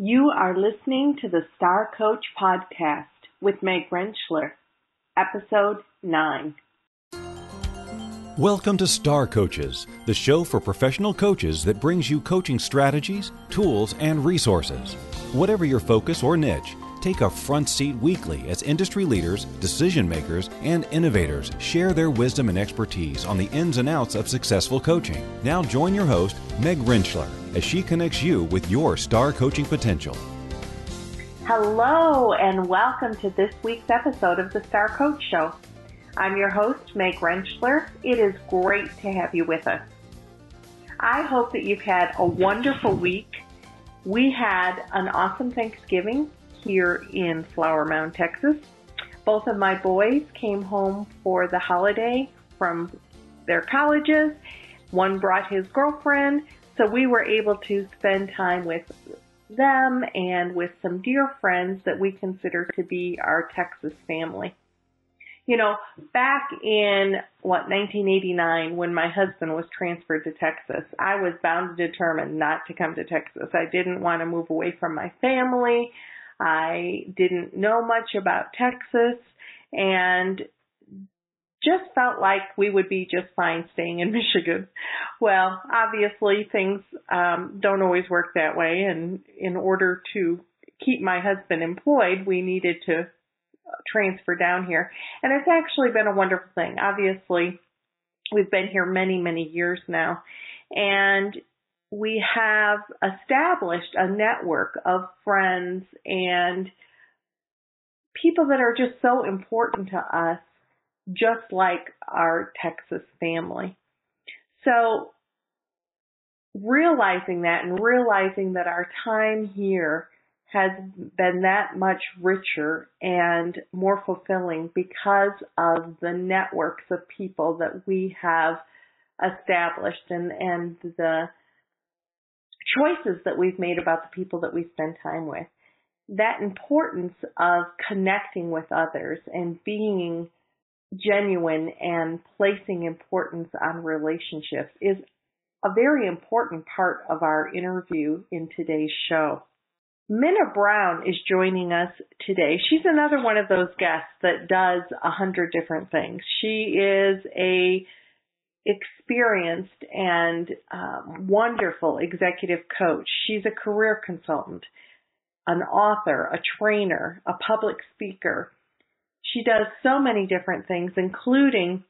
You are listening to the Star Coach Podcast with Meg Rentschler, Episode 9. Welcome to Star Coaches, the show for professional coaches that brings you coaching strategies, tools, and resources. Whatever your focus or niche, take a front seat weekly as industry leaders, decision makers, and innovators share their wisdom and expertise on the ins and outs of successful coaching. Now join your host, Meg Rentschler, as she connects you with your star coaching potential. Hello, and welcome to this week's episode of the Star Coach Show. I'm your host, Meg Rentschler. It is great to have you with us. I hope that you've had a wonderful week. We had an awesome Thanksgiving here in Flower Mound, Texas. Both of my boys came home for the holiday from their colleges. One brought his girlfriend, so we were able to spend time with them and with some dear friends that we consider to be our Texas family. You know, back in 1989, when my husband was transferred to Texas, I was bound and determined not to come to Texas. I didn't want to move away from my family. I didn't know much about Texas and just felt like we would be just fine staying in Michigan. Well, obviously things don't always work that way, and in order to keep my husband employed, we needed to transfer down here. And it's actually been a wonderful thing. Obviously, we've been here many, many years now, and we have established a network of friends and people that are just so important to us, just like our Texas family. So realizing that and realizing that our time here has been that much richer and more fulfilling because of the networks of people that we have established and the choices that we've made about the people that we spend time with. That importance of connecting with others and being genuine and placing importance on relationships is a very important part of our interview in today's show. Minna Brown is joining us today. She's another one of those guests that does 100 different things. She is a experienced and wonderful executive coach. She's a career consultant, an author, a trainer, a public speaker. She does so many different things, including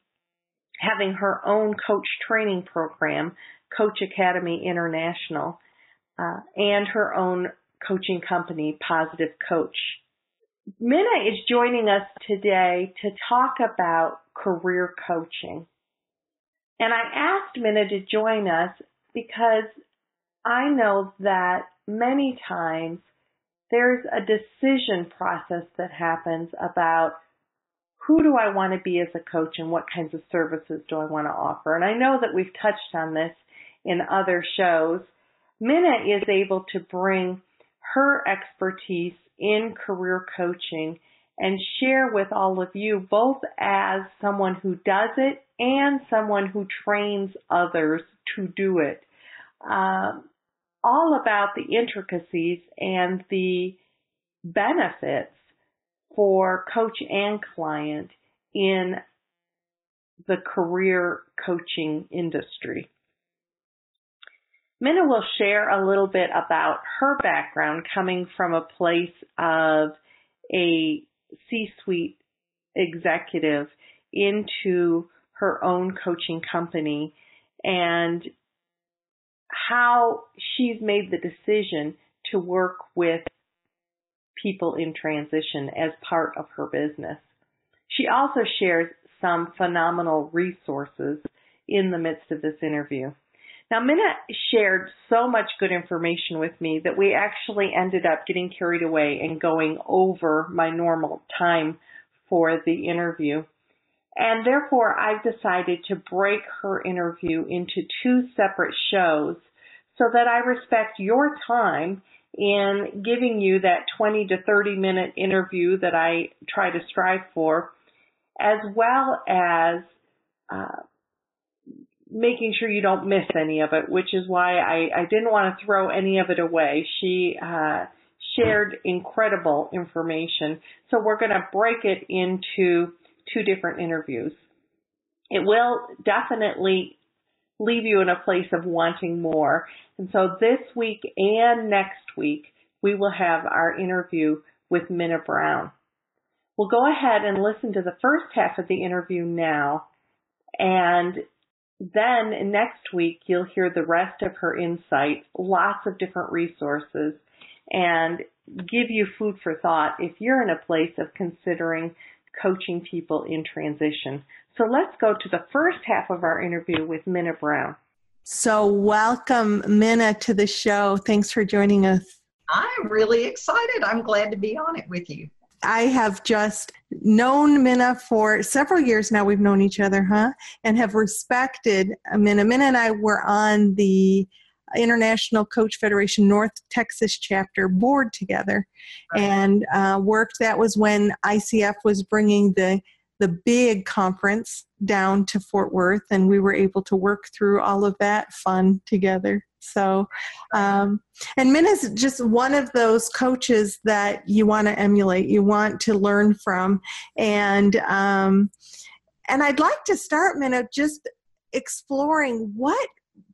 having her own coach training program, Coach Academy International, and her own coaching company, Positive Coach. Minna is joining us today to talk about career coaching. And I asked Minna to join us because I know that many times there's a decision process that happens about who do I want to be as a coach and what kinds of services do I want to offer. And I know that we've touched on this in other shows. Minna is able to bring her expertise in career coaching and share with all of you, both as someone who does it and someone who trains others to do it, all about the intricacies and the benefits for coach and client in the career coaching industry. Minna will share a little bit about her background, coming from a place of a C-suite executive into her own coaching company, and how she's made the decision to work with people in transition as part of her business. She also shares some phenomenal resources in the midst of this interview. Now, Minna shared so much good information with me that we actually ended up getting carried away and going over my normal time for the interview. And therefore, I've decided to break her interview into two separate shows so that I respect your time in giving you that 20 to 30-minute interview that I try to strive for, as well as making sure you don't miss any of it, which is why I didn't want to throw any of it away. She shared incredible information. So we're going to break it into two different interviews. It will definitely leave you in a place of wanting more. And so this week and next week, we will have our interview with Minna Brown. We'll go ahead and listen to the first half of the interview now, and then next week you'll hear the rest of her insights, lots of different resources, and give you food for thought if you're in a place of considering coaching people in transition. So let's go to the first half of our interview with Minna Brown. So welcome, Minna, to the show. Thanks for joining us. I'm really excited. I'm glad to be on it with you. I have just known Minna for several years now. We've known each other, and have respected Minna. Minna and I were on the International Coach Federation North Texas chapter board together, and worked. That was when ICF was bringing the big conference down to Fort Worth, and we were able to work through all of that fun together. So, and Minna's just one of those coaches that you want to emulate, you want to learn from. And I'd like to start, Minna, just exploring what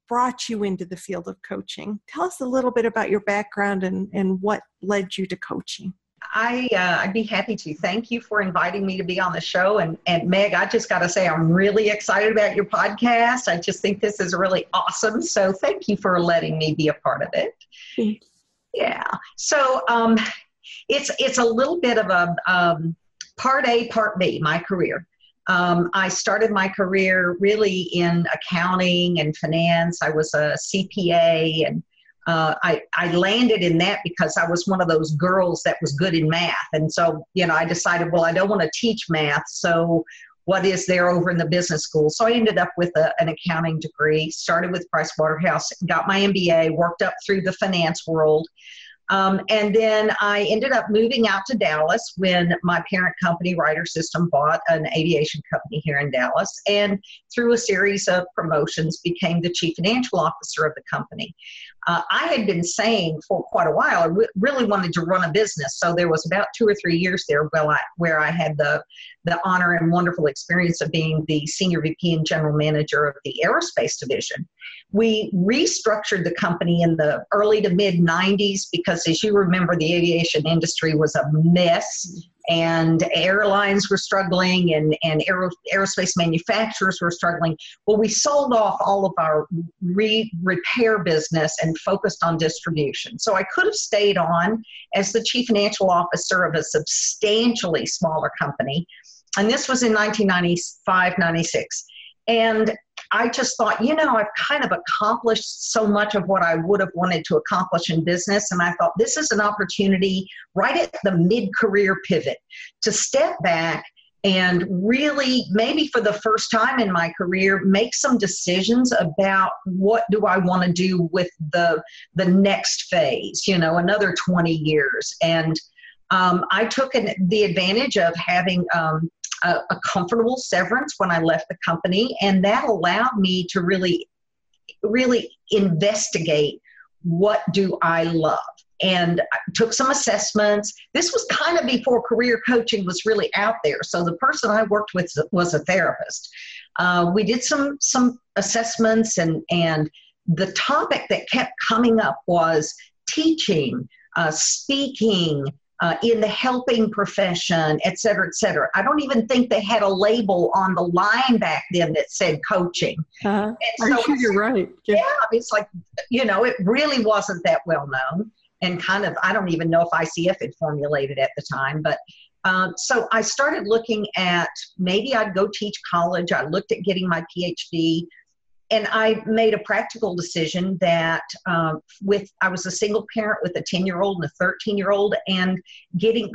brought you into the field of coaching. Tell us a little bit about your background and what led you to coaching. I'd be happy to. Thank you for inviting me to be on the show. And Meg, I just got to say, I'm really excited about your podcast. I just think this is really awesome. So thank you for letting me be a part of it. Thanks. Yeah. So it's a little bit of a part A, part B, my career. I started my career really in accounting and finance. I was a CPA, and I landed in that because I was one of those girls that was good in math. And so, you know, I decided, well, I don't want to teach math. So what is there over in the business school? So I ended up with an accounting degree, started with Pricewaterhouse, got my MBA, worked up through the finance world. And then I ended up moving out to Dallas when my parent company, Ryder System, bought an aviation company here in Dallas, and through a series of promotions became the chief financial officer of the company. I had been saying for quite a while, I really wanted to run a business. So there was about 2 or 3 years there where I had the honor and wonderful experience of being the senior VP and general manager of the aerospace division. We restructured the company in the early to mid 90s because, as you remember, the aviation industry was a mess, and airlines were struggling, and aerospace manufacturers were struggling. Well, we sold off all of our repair business and focused on distribution. So I could have stayed on as the chief financial officer of a substantially smaller company. And this was in 1995, 96. And I just thought, you know, I've kind of accomplished so much of what I would have wanted to accomplish in business. And I thought, this is an opportunity right at the mid-career pivot to step back and really, maybe for the first time in my career, make some decisions about what do I want to do with the next phase, you know, another 20 years. And I took the advantage of having a comfortable severance when I left the company, and that allowed me to really, really investigate what do I love, and I took some assessments. This was kind of before career coaching was really out there, so the person I worked with was a therapist. We did some assessments, and the topic that kept coming up was teaching, speaking, in the helping profession, et cetera, et cetera. I don't even think they had a label on the line back then that said coaching. And so I'm sure you're right. Yeah. It's like, you know, it really wasn't that well known, and kind of, I don't even know if ICF had formulated at the time, but so I started looking at maybe I'd go teach college. I looked at getting my PhD, and I made a practical decision that I was a single parent with a 10-year-old and a 13-year-old, and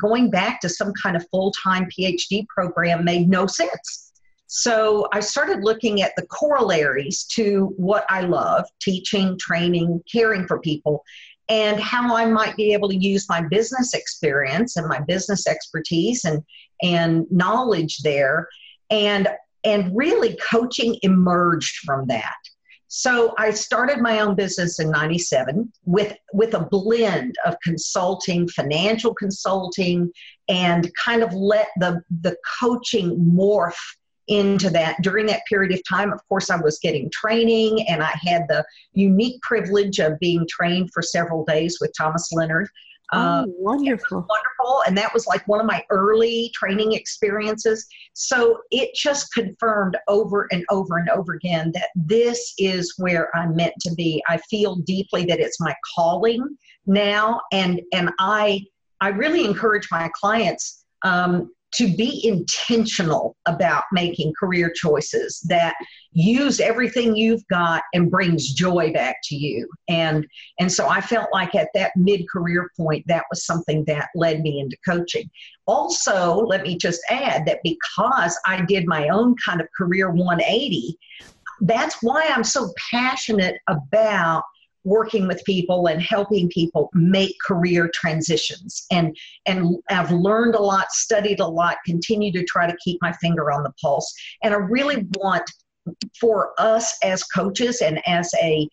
going back to some kind of full-time PhD program made no sense. So I started looking at the corollaries to what I love, teaching, training, caring for people, and how I might be able to use my business experience and my business expertise and knowledge there. And really, coaching emerged from that. So I started my own business in 97 with a blend of consulting, financial consulting, and kind of let the coaching morph into that. During that period of time, of course, I was getting training, and I had the unique privilege of being trained for several days with Thomas Leonard. Wonderful. And that was like one of my early training experiences. So it just confirmed over and over and over again that this is where I'm meant to be. I feel deeply that it's my calling now. And I really encourage my clients, to be intentional about making career choices that use everything you've got and brings joy back to you. And so I felt like at that mid-career point, that was something that led me into coaching. Also, let me just add that because I did my own kind of career 180, that's why I'm so passionate about working with people and helping people make career transitions. And I've learned a lot, studied a lot, continue to try to keep my finger on the pulse. And I really want for us as coaches and as a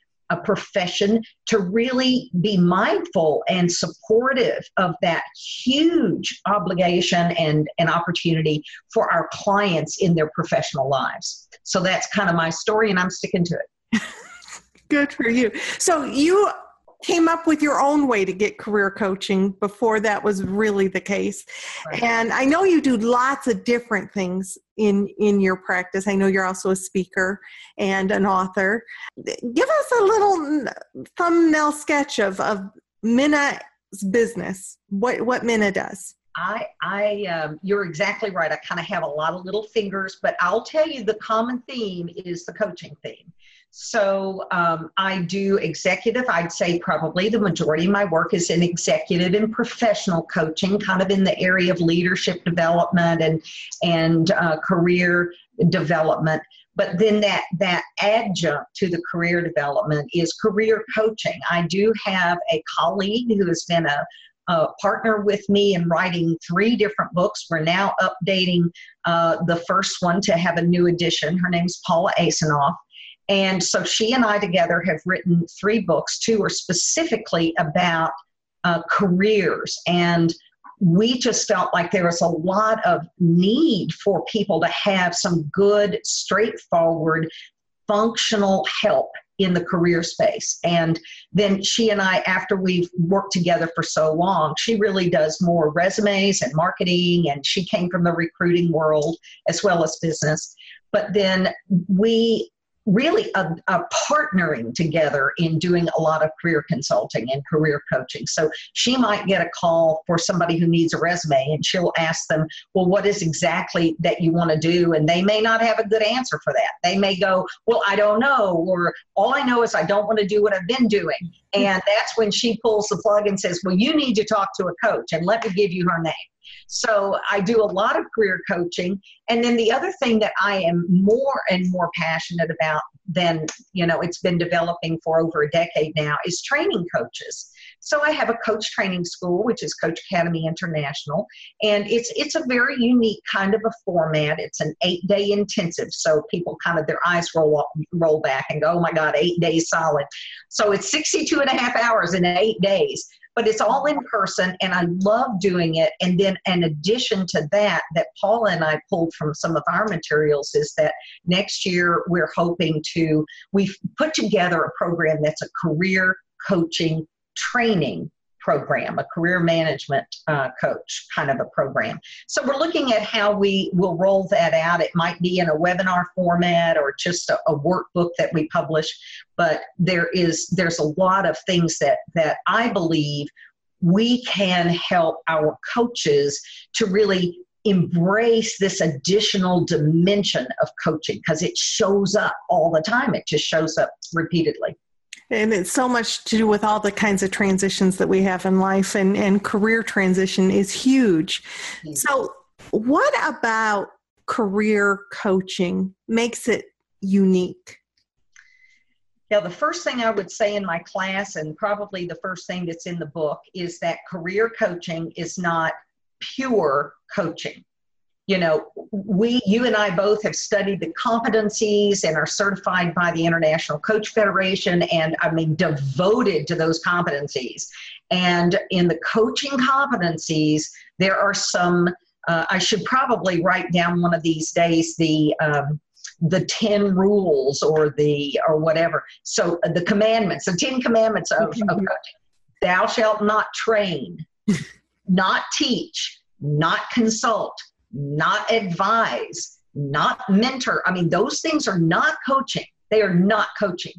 profession to really be mindful and supportive of that huge obligation and opportunity for our clients in their professional lives. So that's kind of my story, and I'm sticking to it. Good for you. So you came up with your own way to get career coaching before that was really the case. Right. And I know you do lots of different things in your practice. I know you're also a speaker and an author. Give us a little thumbnail sketch of Minna's business, what Minna does. I you're exactly right. I kind of have a lot of little fingers, but I'll tell you the common theme is the coaching theme. So I do executive. I'd say probably the majority of my work is in executive and professional coaching, kind of in the area of leadership development and career development. But then that adjunct to the career development is career coaching. I do have a colleague who has been a partner with me in writing 3 different books. We're now updating the first one to have a new edition. Her name's Paula Asenoff. And so she and I together have written 3 books. 2 are specifically about careers. And we just felt like there was a lot of need for people to have some good, straightforward, functional help in the career space. And then she and I, after we've worked together for so long, she really does more resumes and marketing, and she came from the recruiting world as well as business. But then we really are partnering together in doing a lot of career consulting and career coaching. So she might get a call for somebody who needs a resume, and she'll ask them, well, what is exactly that you want to do? And they may not have a good answer for that. They may go, well, I don't know, or all I know is I don't want to do what I've been doing. And that's when she pulls the plug and says, well, you need to talk to a coach, and let me give you her name. So I do a lot of career coaching. And then the other thing that I am more and more passionate about than, it's been developing for over a decade now is training coaches. So I have a coach training school, which is Coach Academy International. And it's a very unique kind of a format. It's an 8-day intensive. So people kind of their eyes roll back and go, oh my God, 8 days solid. So it's 62 and a half hours in 8 days. But it's all in person, and I love doing it. And then in addition to that Paula and I pulled from some of our materials is that next year we're hoping to, we've put together a program that's a career coaching training program, a career management coach kind of a program. So we're looking at how we will roll that out. It might be in a webinar format or just a workbook that we publish. But there's a lot of things that I believe we can help our coaches to really embrace this additional dimension of coaching, because it shows up all the time. It just shows up repeatedly. And it's so much to do with all the kinds of transitions that we have in life, and career transition is huge. Mm-hmm. So what about career coaching makes it unique? Now, the first thing I would say in my class, and probably the first thing that's in the book, is that career coaching is not pure coaching. You know, you and I both have studied the competencies and are certified by the International Coach Federation, and I mean, devoted to those competencies. And in the coaching competencies, there are some, I should probably write down one of these days, the 10 rules or whatever. So the commandments, the 10 commandments of coaching. Thou shalt not train, not teach, not consult, not advise, not mentor. I mean, those things are not coaching. They are not coaching.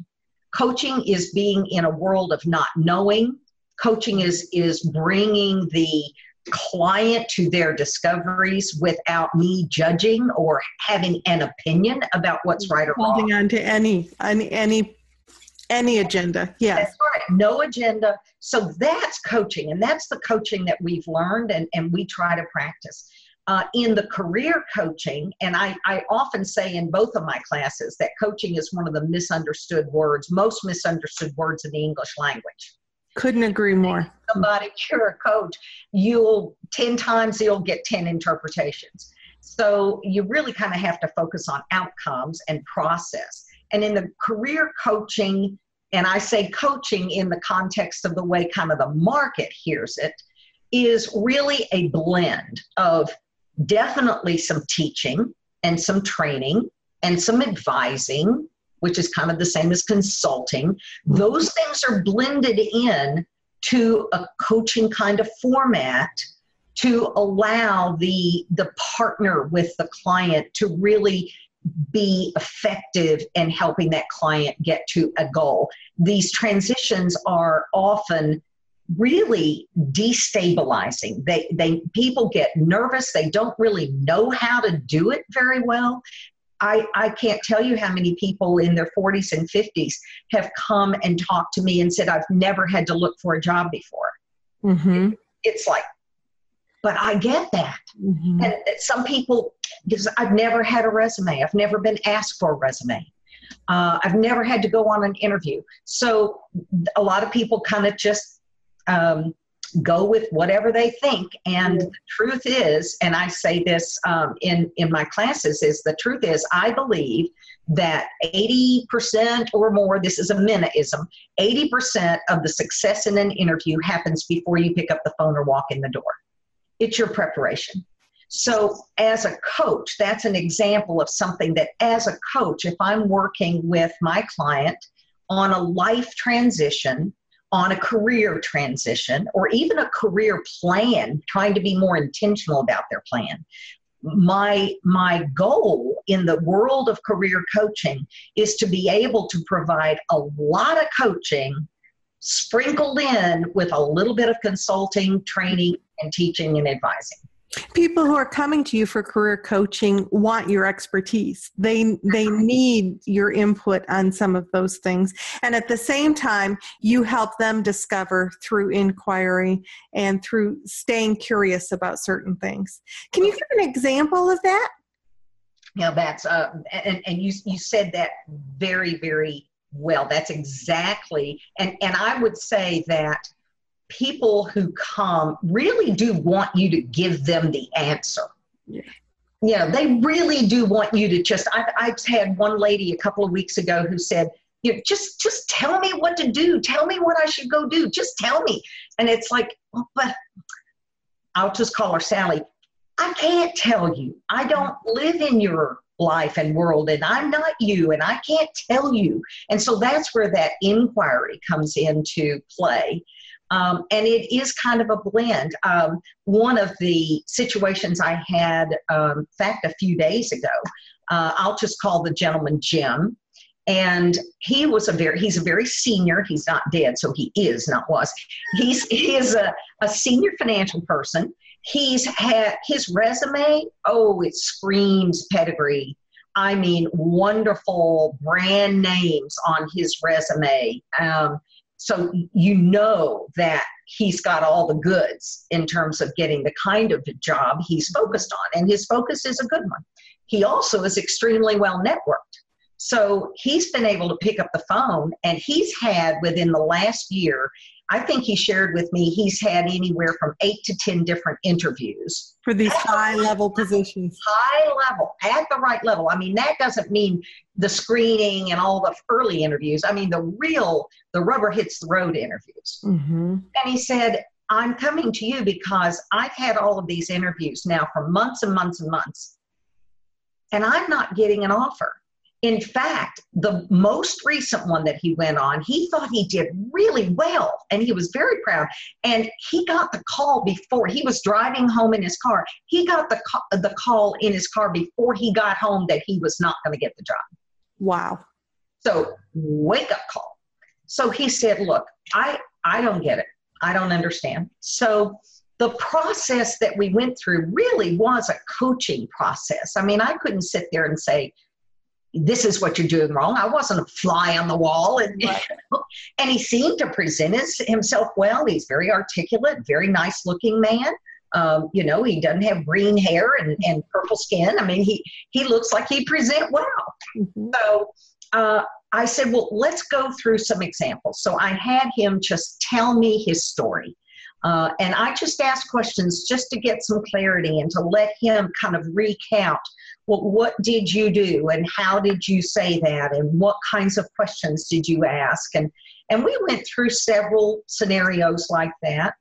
Coaching is being in a world of not knowing. Coaching is bringing the client to their discoveries without me judging or having an opinion about what's right or wrong. Holding on to any agenda. Yeah. That's right. No agenda. So that's coaching, and that's the coaching that we've learned and we try to practice. In the career coaching, and I often say in both of my classes that coaching is one of the misunderstood words, most misunderstood words in the English language. Couldn't agree more. If somebody, you're a coach, 10 times you'll get 10 interpretations. So you really kind of have to focus on outcomes and process. And in the career coaching, and I say coaching in the context of the way kind of the market hears it, is really a blend of definitely some teaching and some training and some advising, which is kind of the same as consulting. Those things are blended in to a coaching kind of format to allow the partner with the client to really be effective in helping that client get to a goal. These transitions are often really destabilizing. People get nervous. They don't really know how to do it very well. I can't tell you how many people in their 40s and 50s have come and talked to me and said, I've never had to look for a job before. Mm-hmm. It's like, but I get that. Mm-hmm. And some people, because I've never had a resume. I've never been asked for a resume. I've never had to go on an interview. So a lot of people kind of just go with whatever they think. And the truth is, and I say this in my classes, is the truth is I believe that 80% or more, this is a Minnaism, 80% of the success in an interview happens before you pick up the phone or walk in the door. It's your preparation. So as a coach, that's an example of something that as a coach, if I'm working with my client on a life transition, on a career transition, or even a career plan, trying to be more intentional about their plan. My goal in the world of career coaching is to be able to provide a lot of coaching sprinkled in with a little bit of consulting, training, and teaching and advising. People who are coming to you for career coaching want your expertise. They need your input on some of those things. And at the same time, you help them discover through inquiry and through staying curious about certain things. Can you give an example of that? Yeah, that's and you said that very, very well. That's exactly, and I would say that people who come really do want you to give them the answer. Yeah. You know, they really do want you to just, I had one lady a couple of weeks ago who said, you know, just tell me what to do. Tell me what I should go do. Just tell me. And it's like, oh, but I'll just call her Sally. I can't tell you. I don't live in your life and world, and I'm not you, and I can't tell you. And so that's where that inquiry comes into play. And it is kind of a blend. One of the situations I had, in fact, a few days ago, I'll just call the gentleman Jim. And he was he's a very senior. He's not dead, so he is, not was. He is a senior financial person. He's had his resume. Oh, it screams pedigree. I mean, wonderful brand names on his resume. So you know that he's got all the goods in terms of getting the kind of job he's focused on. And his focus is a good one. He also is extremely well networked. So he's been able to pick up the phone, and he's had within the last year, I think he shared with me he's had anywhere from 8 to 10 different interviews. For these high-level positions. High-level, at the right level. I mean, that doesn't mean the screening and all the early interviews. I mean, the rubber hits the road interviews. Mm-hmm. And he said, I'm coming to you because I've had all of these interviews now for months and months and months, and I'm not getting an offer. In fact, the most recent one that he went on, he thought he did really well, and he was very proud. And he got the call before he was driving home in his car. He got the call in his car before he got home that he was not going to get the job. Wow. So wake up call. So he said, look, I don't get it. I don't understand. So the process that we went through really was a coaching process. I mean, I couldn't sit there and say, this is what you're doing wrong. I wasn't a fly on the wall. And, right. And he seemed to present himself well. He's very articulate, very nice looking man. You know, he doesn't have green hair and purple skin. I mean, he looks like he present well. Mm-hmm. So I said, well, let's go through some examples. So I had him just tell me his story. And I just asked questions just to get some clarity and to let him kind of recount, well, what did you do and how did you say that and what kinds of questions did you ask? And we went through several scenarios like that.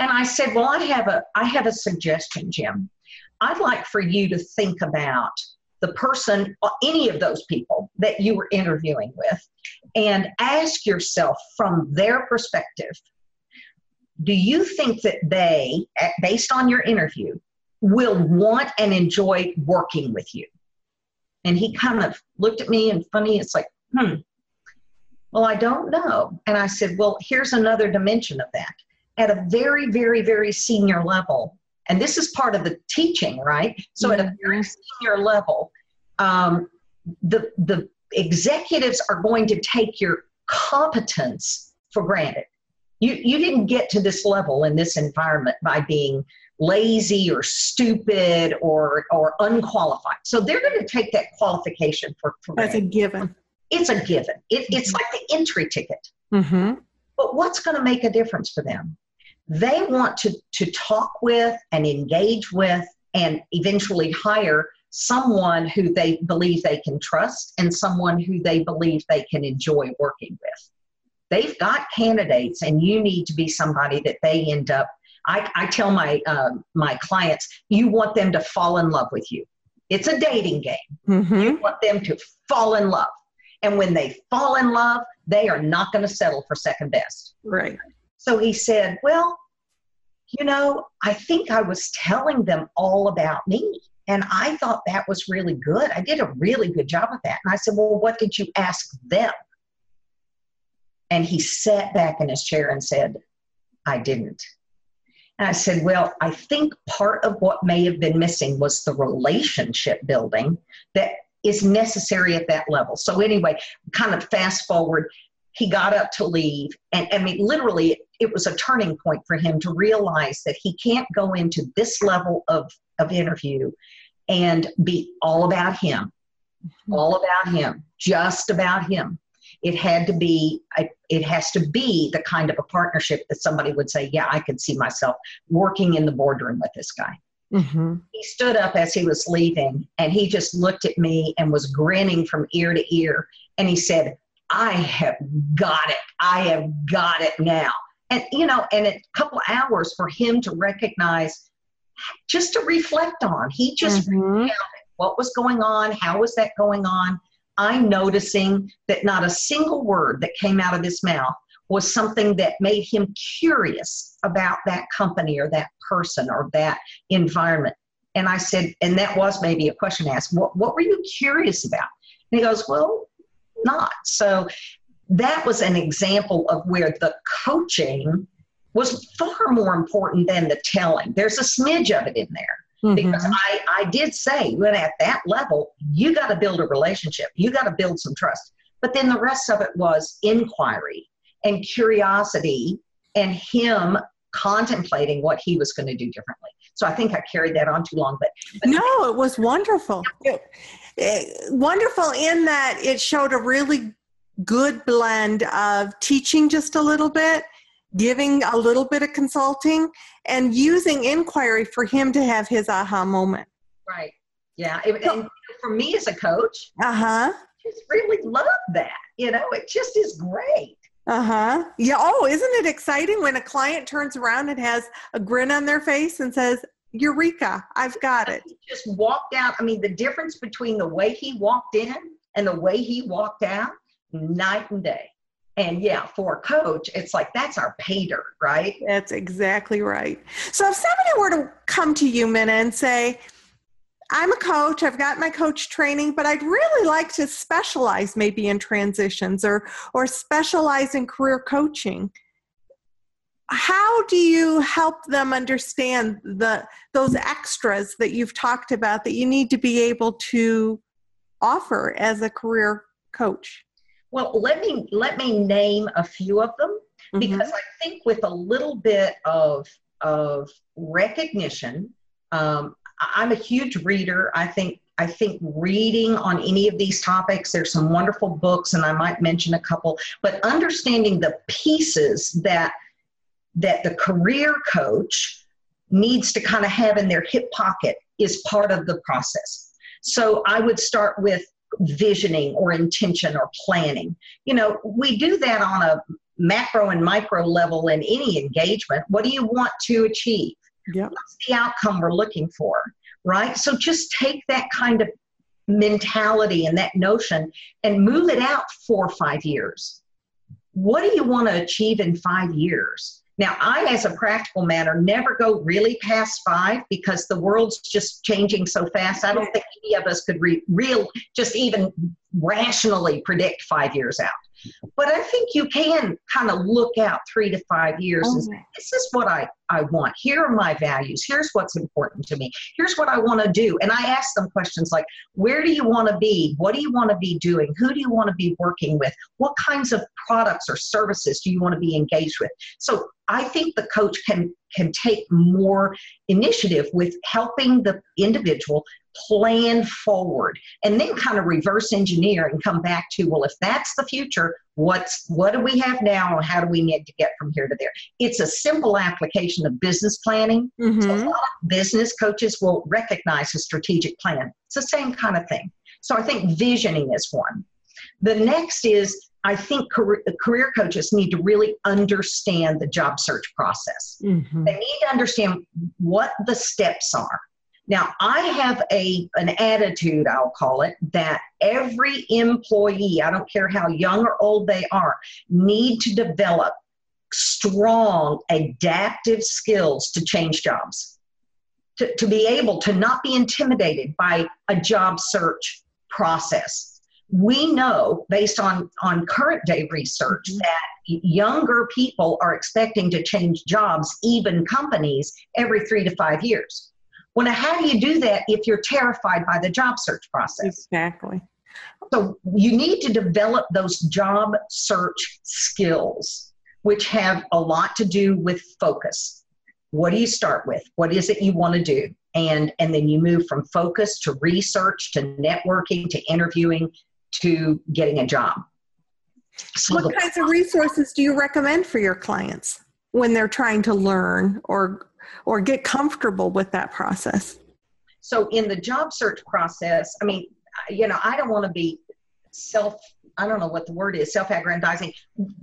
And I said, well, I have a suggestion, Jim. I'd like for you to think about the person, any of those people that you were interviewing with, and ask yourself from their perspective, do you think that they, based on your interview, will want and enjoy working with you? And he kind of looked at me and funny, it's like, well, I don't know. And I said, well, here's another dimension of that. At a very, very, very senior level, and this is part of the teaching, right? So at a very senior level, the executives are going to take your competence for granted. You didn't get to this level in this environment by being lazy or stupid or unqualified. So they're going to take that qualification for granted. That's a given. It's a given. It's like the entry ticket. Mm-hmm. But what's going to make a difference for them? They want to talk with and engage with and eventually hire someone who they believe they can trust and someone who they believe they can enjoy working with. They've got candidates, and you need to be somebody that they end up. I tell my clients, you want them to fall in love with you. It's a dating game. Mm-hmm. You want them to fall in love. And when they fall in love, they are not going to settle for second best. Right. So he said, well, you know, I think I was telling them all about me. And I thought that was really good. I did a really good job with that. And I said, well, what did you ask them? And he sat back in his chair and said, I didn't. And I said, well, I think part of what may have been missing was the relationship building that is necessary at that level. So anyway, kind of fast forward, he got up to leave. And I mean, literally, it was a turning point for him to realize that he can't go into this level of interview and be all about him, just about him. It had to be, it has to be the kind of a partnership that somebody would say, yeah, I could see myself working in the boardroom with this guy. Mm-hmm. He stood up as he was leaving and he just looked at me and was grinning from ear to ear. And he said, I have got it. I have got it now. And, you know, and a couple of hours for him to recognize, just to reflect on, he just recounted what was going on, how was that going on? I'm noticing that not a single word that came out of his mouth was something that made him curious about that company or that person or that environment. And I said, and that was maybe a question asked, what were you curious about? And he goes, well, not. So that was an example of where the coaching was far more important than the telling. There's a smidge of it in there. Because I did say, when at that level, you got to build a relationship. You got to build some trust. But then the rest of it was inquiry and curiosity and him contemplating what he was going to do differently. So I think I carried that on too long. But no, it was wonderful. Wonderful in that it showed a really good blend of teaching just a little bit, giving a little bit of consulting, and using inquiry for him to have his aha moment. Right. Yeah. And for me as a coach, I just really love that. You know, it just is great. Yeah. Oh, isn't it exciting when a client turns around and has a grin on their face and says, Eureka, I've got it. He just walked out. I mean, the difference between the way he walked in and the way he walked out, night and day. And yeah, for a coach, it's like, that's our pay dirt, right? That's exactly right. So if somebody were to come to you, Minna, and say, I'm a coach, I've got my coach training, but I'd really like to specialize maybe in transitions or specialize in career coaching. How do you help them understand those extras that you've talked about that you need to be able to offer as a career coach? Well, let me name a few of them, because I think with a little bit of recognition, I'm a huge reader. I think reading on any of these topics, there's some wonderful books, and I might mention a couple, but understanding the pieces that the career coach needs to kind of have in their hip pocket is part of the process. So I would start with visioning or intention or planning. You know, we do that on a macro and micro level in any engagement. What do you want to achieve? Yep. What's the outcome we're looking for, right? So just take that kind of mentality and that notion and move it out 4 or 5 years. What do you want to achieve in 5 years? Now, I, as a practical matter, never go really past 5 because the world's just changing so fast. I don't think any of us could just even rationally predict 5 years out. But I think you can kind of look out 3 to 5 years and say, this is what I want. Here are my values. Here's what's important to me. Here's what I want to do. And I ask them questions like, where do you want to be? What do you want to be doing? Who do you want to be working with? What kinds of products or services do you want to be engaged with? So I think the coach can take more initiative with helping the individual plan forward and then kind of reverse engineer and come back to, well, if that's the future, what do we have now and how do we need to get from here to there? It's a simple application of business planning. So a lot of business coaches will recognize a strategic plan. It's the same kind of thing. So I think visioning is one. The next is, I think career coaches need to really understand the job search process. They need to understand what the steps are. Now, I have an attitude, I'll call it, that every employee, I don't care how young or old they are, need to develop strong adaptive skills to change jobs, to be able to not be intimidated by a job search process. We know, based on current day research, that younger people are expecting to change jobs, even companies, every 3 to 5 years. Well, now, how do you do that if you're terrified by the job search process? Exactly. So you need to develop those job search skills, which have a lot to do with focus. What do you start with? What is it you want to do? And then you move from focus to research to networking to interviewing to getting a job. So what kinds of resources do you recommend for your clients when they're trying to learn or get comfortable with that process? So in the job search process, I mean, you know, I don't want to be self-aggrandizing.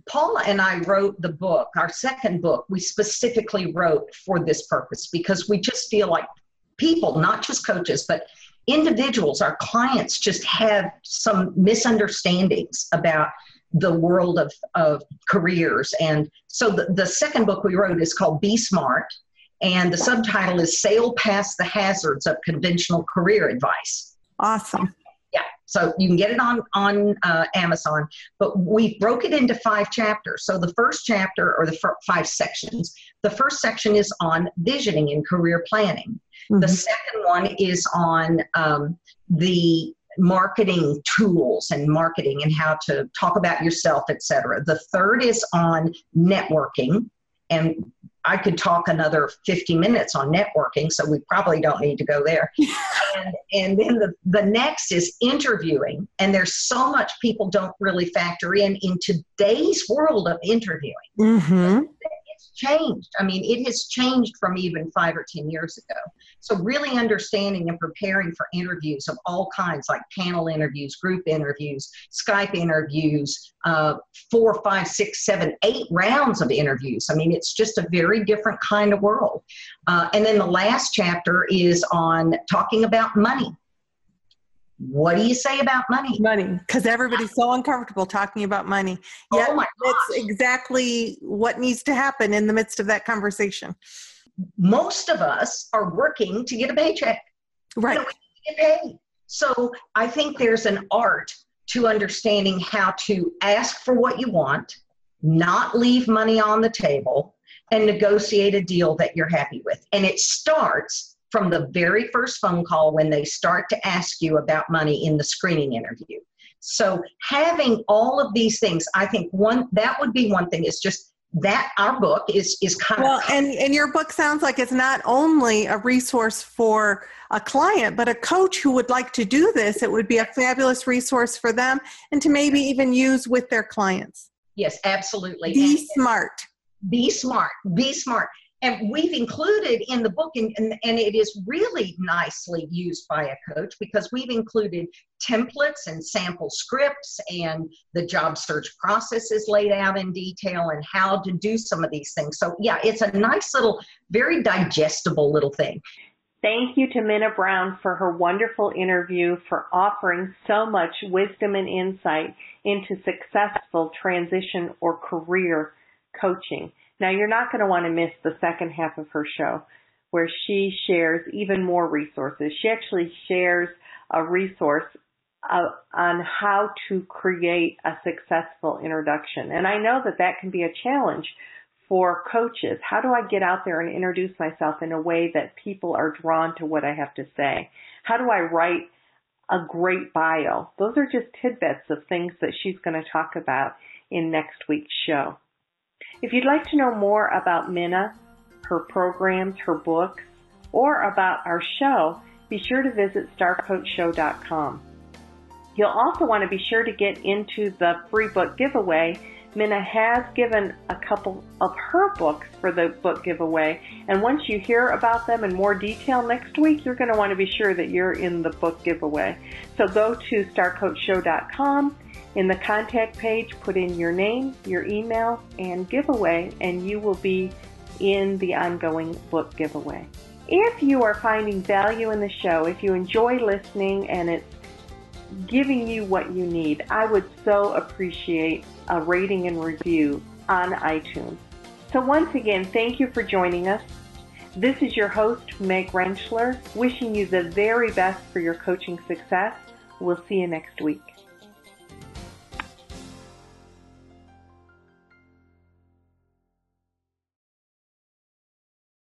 Paula and I wrote the book, our second book, we specifically wrote for this purpose because we just feel like people, not just coaches, but individuals, our clients just have some misunderstandings about the world of careers. And so the second book we wrote is called Be Smart. And the subtitle is Sail Past the Hazards of Conventional Career Advice. Awesome. Yeah. So you can get it on Amazon, but we broke it into 5 chapters. So the first chapter, or the 5 sections, the first section is on visioning and career planning. The second one is on the marketing tools and marketing and how to talk about yourself, etc. The third is on networking and I could talk another 50 minutes on networking, so we probably don't need to go there. And then the next is interviewing. And there's so much people don't really factor in today's world of interviewing. Mm-hmm. It's changed. I mean, it has changed from even 5 or 10 years ago. So really understanding and preparing for interviews of all kinds, like panel interviews, group interviews, Skype interviews, 4, 5, 6, 7, 8 rounds of interviews. I mean, it's just a very different kind of world. And then the last chapter is on talking about money. What do you say about money? Money, because everybody's so uncomfortable talking about money. Yet, oh my gosh, that's exactly what needs to happen in the midst of that conversation. Most of us are working to get a paycheck. Right. So we get paid. So I think there's an art to understanding how to ask for what you want, not leave money on the table, and negotiate a deal that you're happy with. And it starts from the very first phone call when they start to ask you about money in the screening interview. So having all of these things, I think that would be one thing, is just that our book is kind of... Well, and your book sounds like it's not only a resource for a client, but a coach who would like to do this. It would be a fabulous resource for them and to maybe even use with their clients. Yes, absolutely. Be smart. And we've included in the book, and it is really nicely used by a coach, because we've included templates and sample scripts, and the job search process is laid out in detail and how to do some of these things. So yeah, it's a nice little, very digestible little thing. Thank you to Minna Brown for her wonderful interview, for offering so much wisdom and insight into successful transition or career coaching. Now, you're not going to want to miss the second half of her show, where she shares even more resources. She actually shares a resource on how to create a successful introduction. And I know that that can be a challenge for coaches. How do I get out there and introduce myself in a way that people are drawn to what I have to say? How do I write a great bio? Those are just tidbits of things that she's going to talk about in next week's show. If you'd like to know more about Minna, her programs, her books, or about our show, be sure to visit starcoachshow.com. You'll also want to be sure to get into the free book giveaway. Minna has given a couple of her books for the book giveaway, and once you hear about them in more detail next week, you're going to want to be sure that you're in the book giveaway. So go to starcoachshow.com. In the contact page, put in your name, your email, and giveaway, and you will be in the ongoing book giveaway. If you are finding value in the show, if you enjoy listening and it's giving you what you need, I would so appreciate a rating and review on iTunes. So once again, thank you for joining us. This is your host, Meg Rentschler, wishing you the very best for your coaching success. We'll see you next week.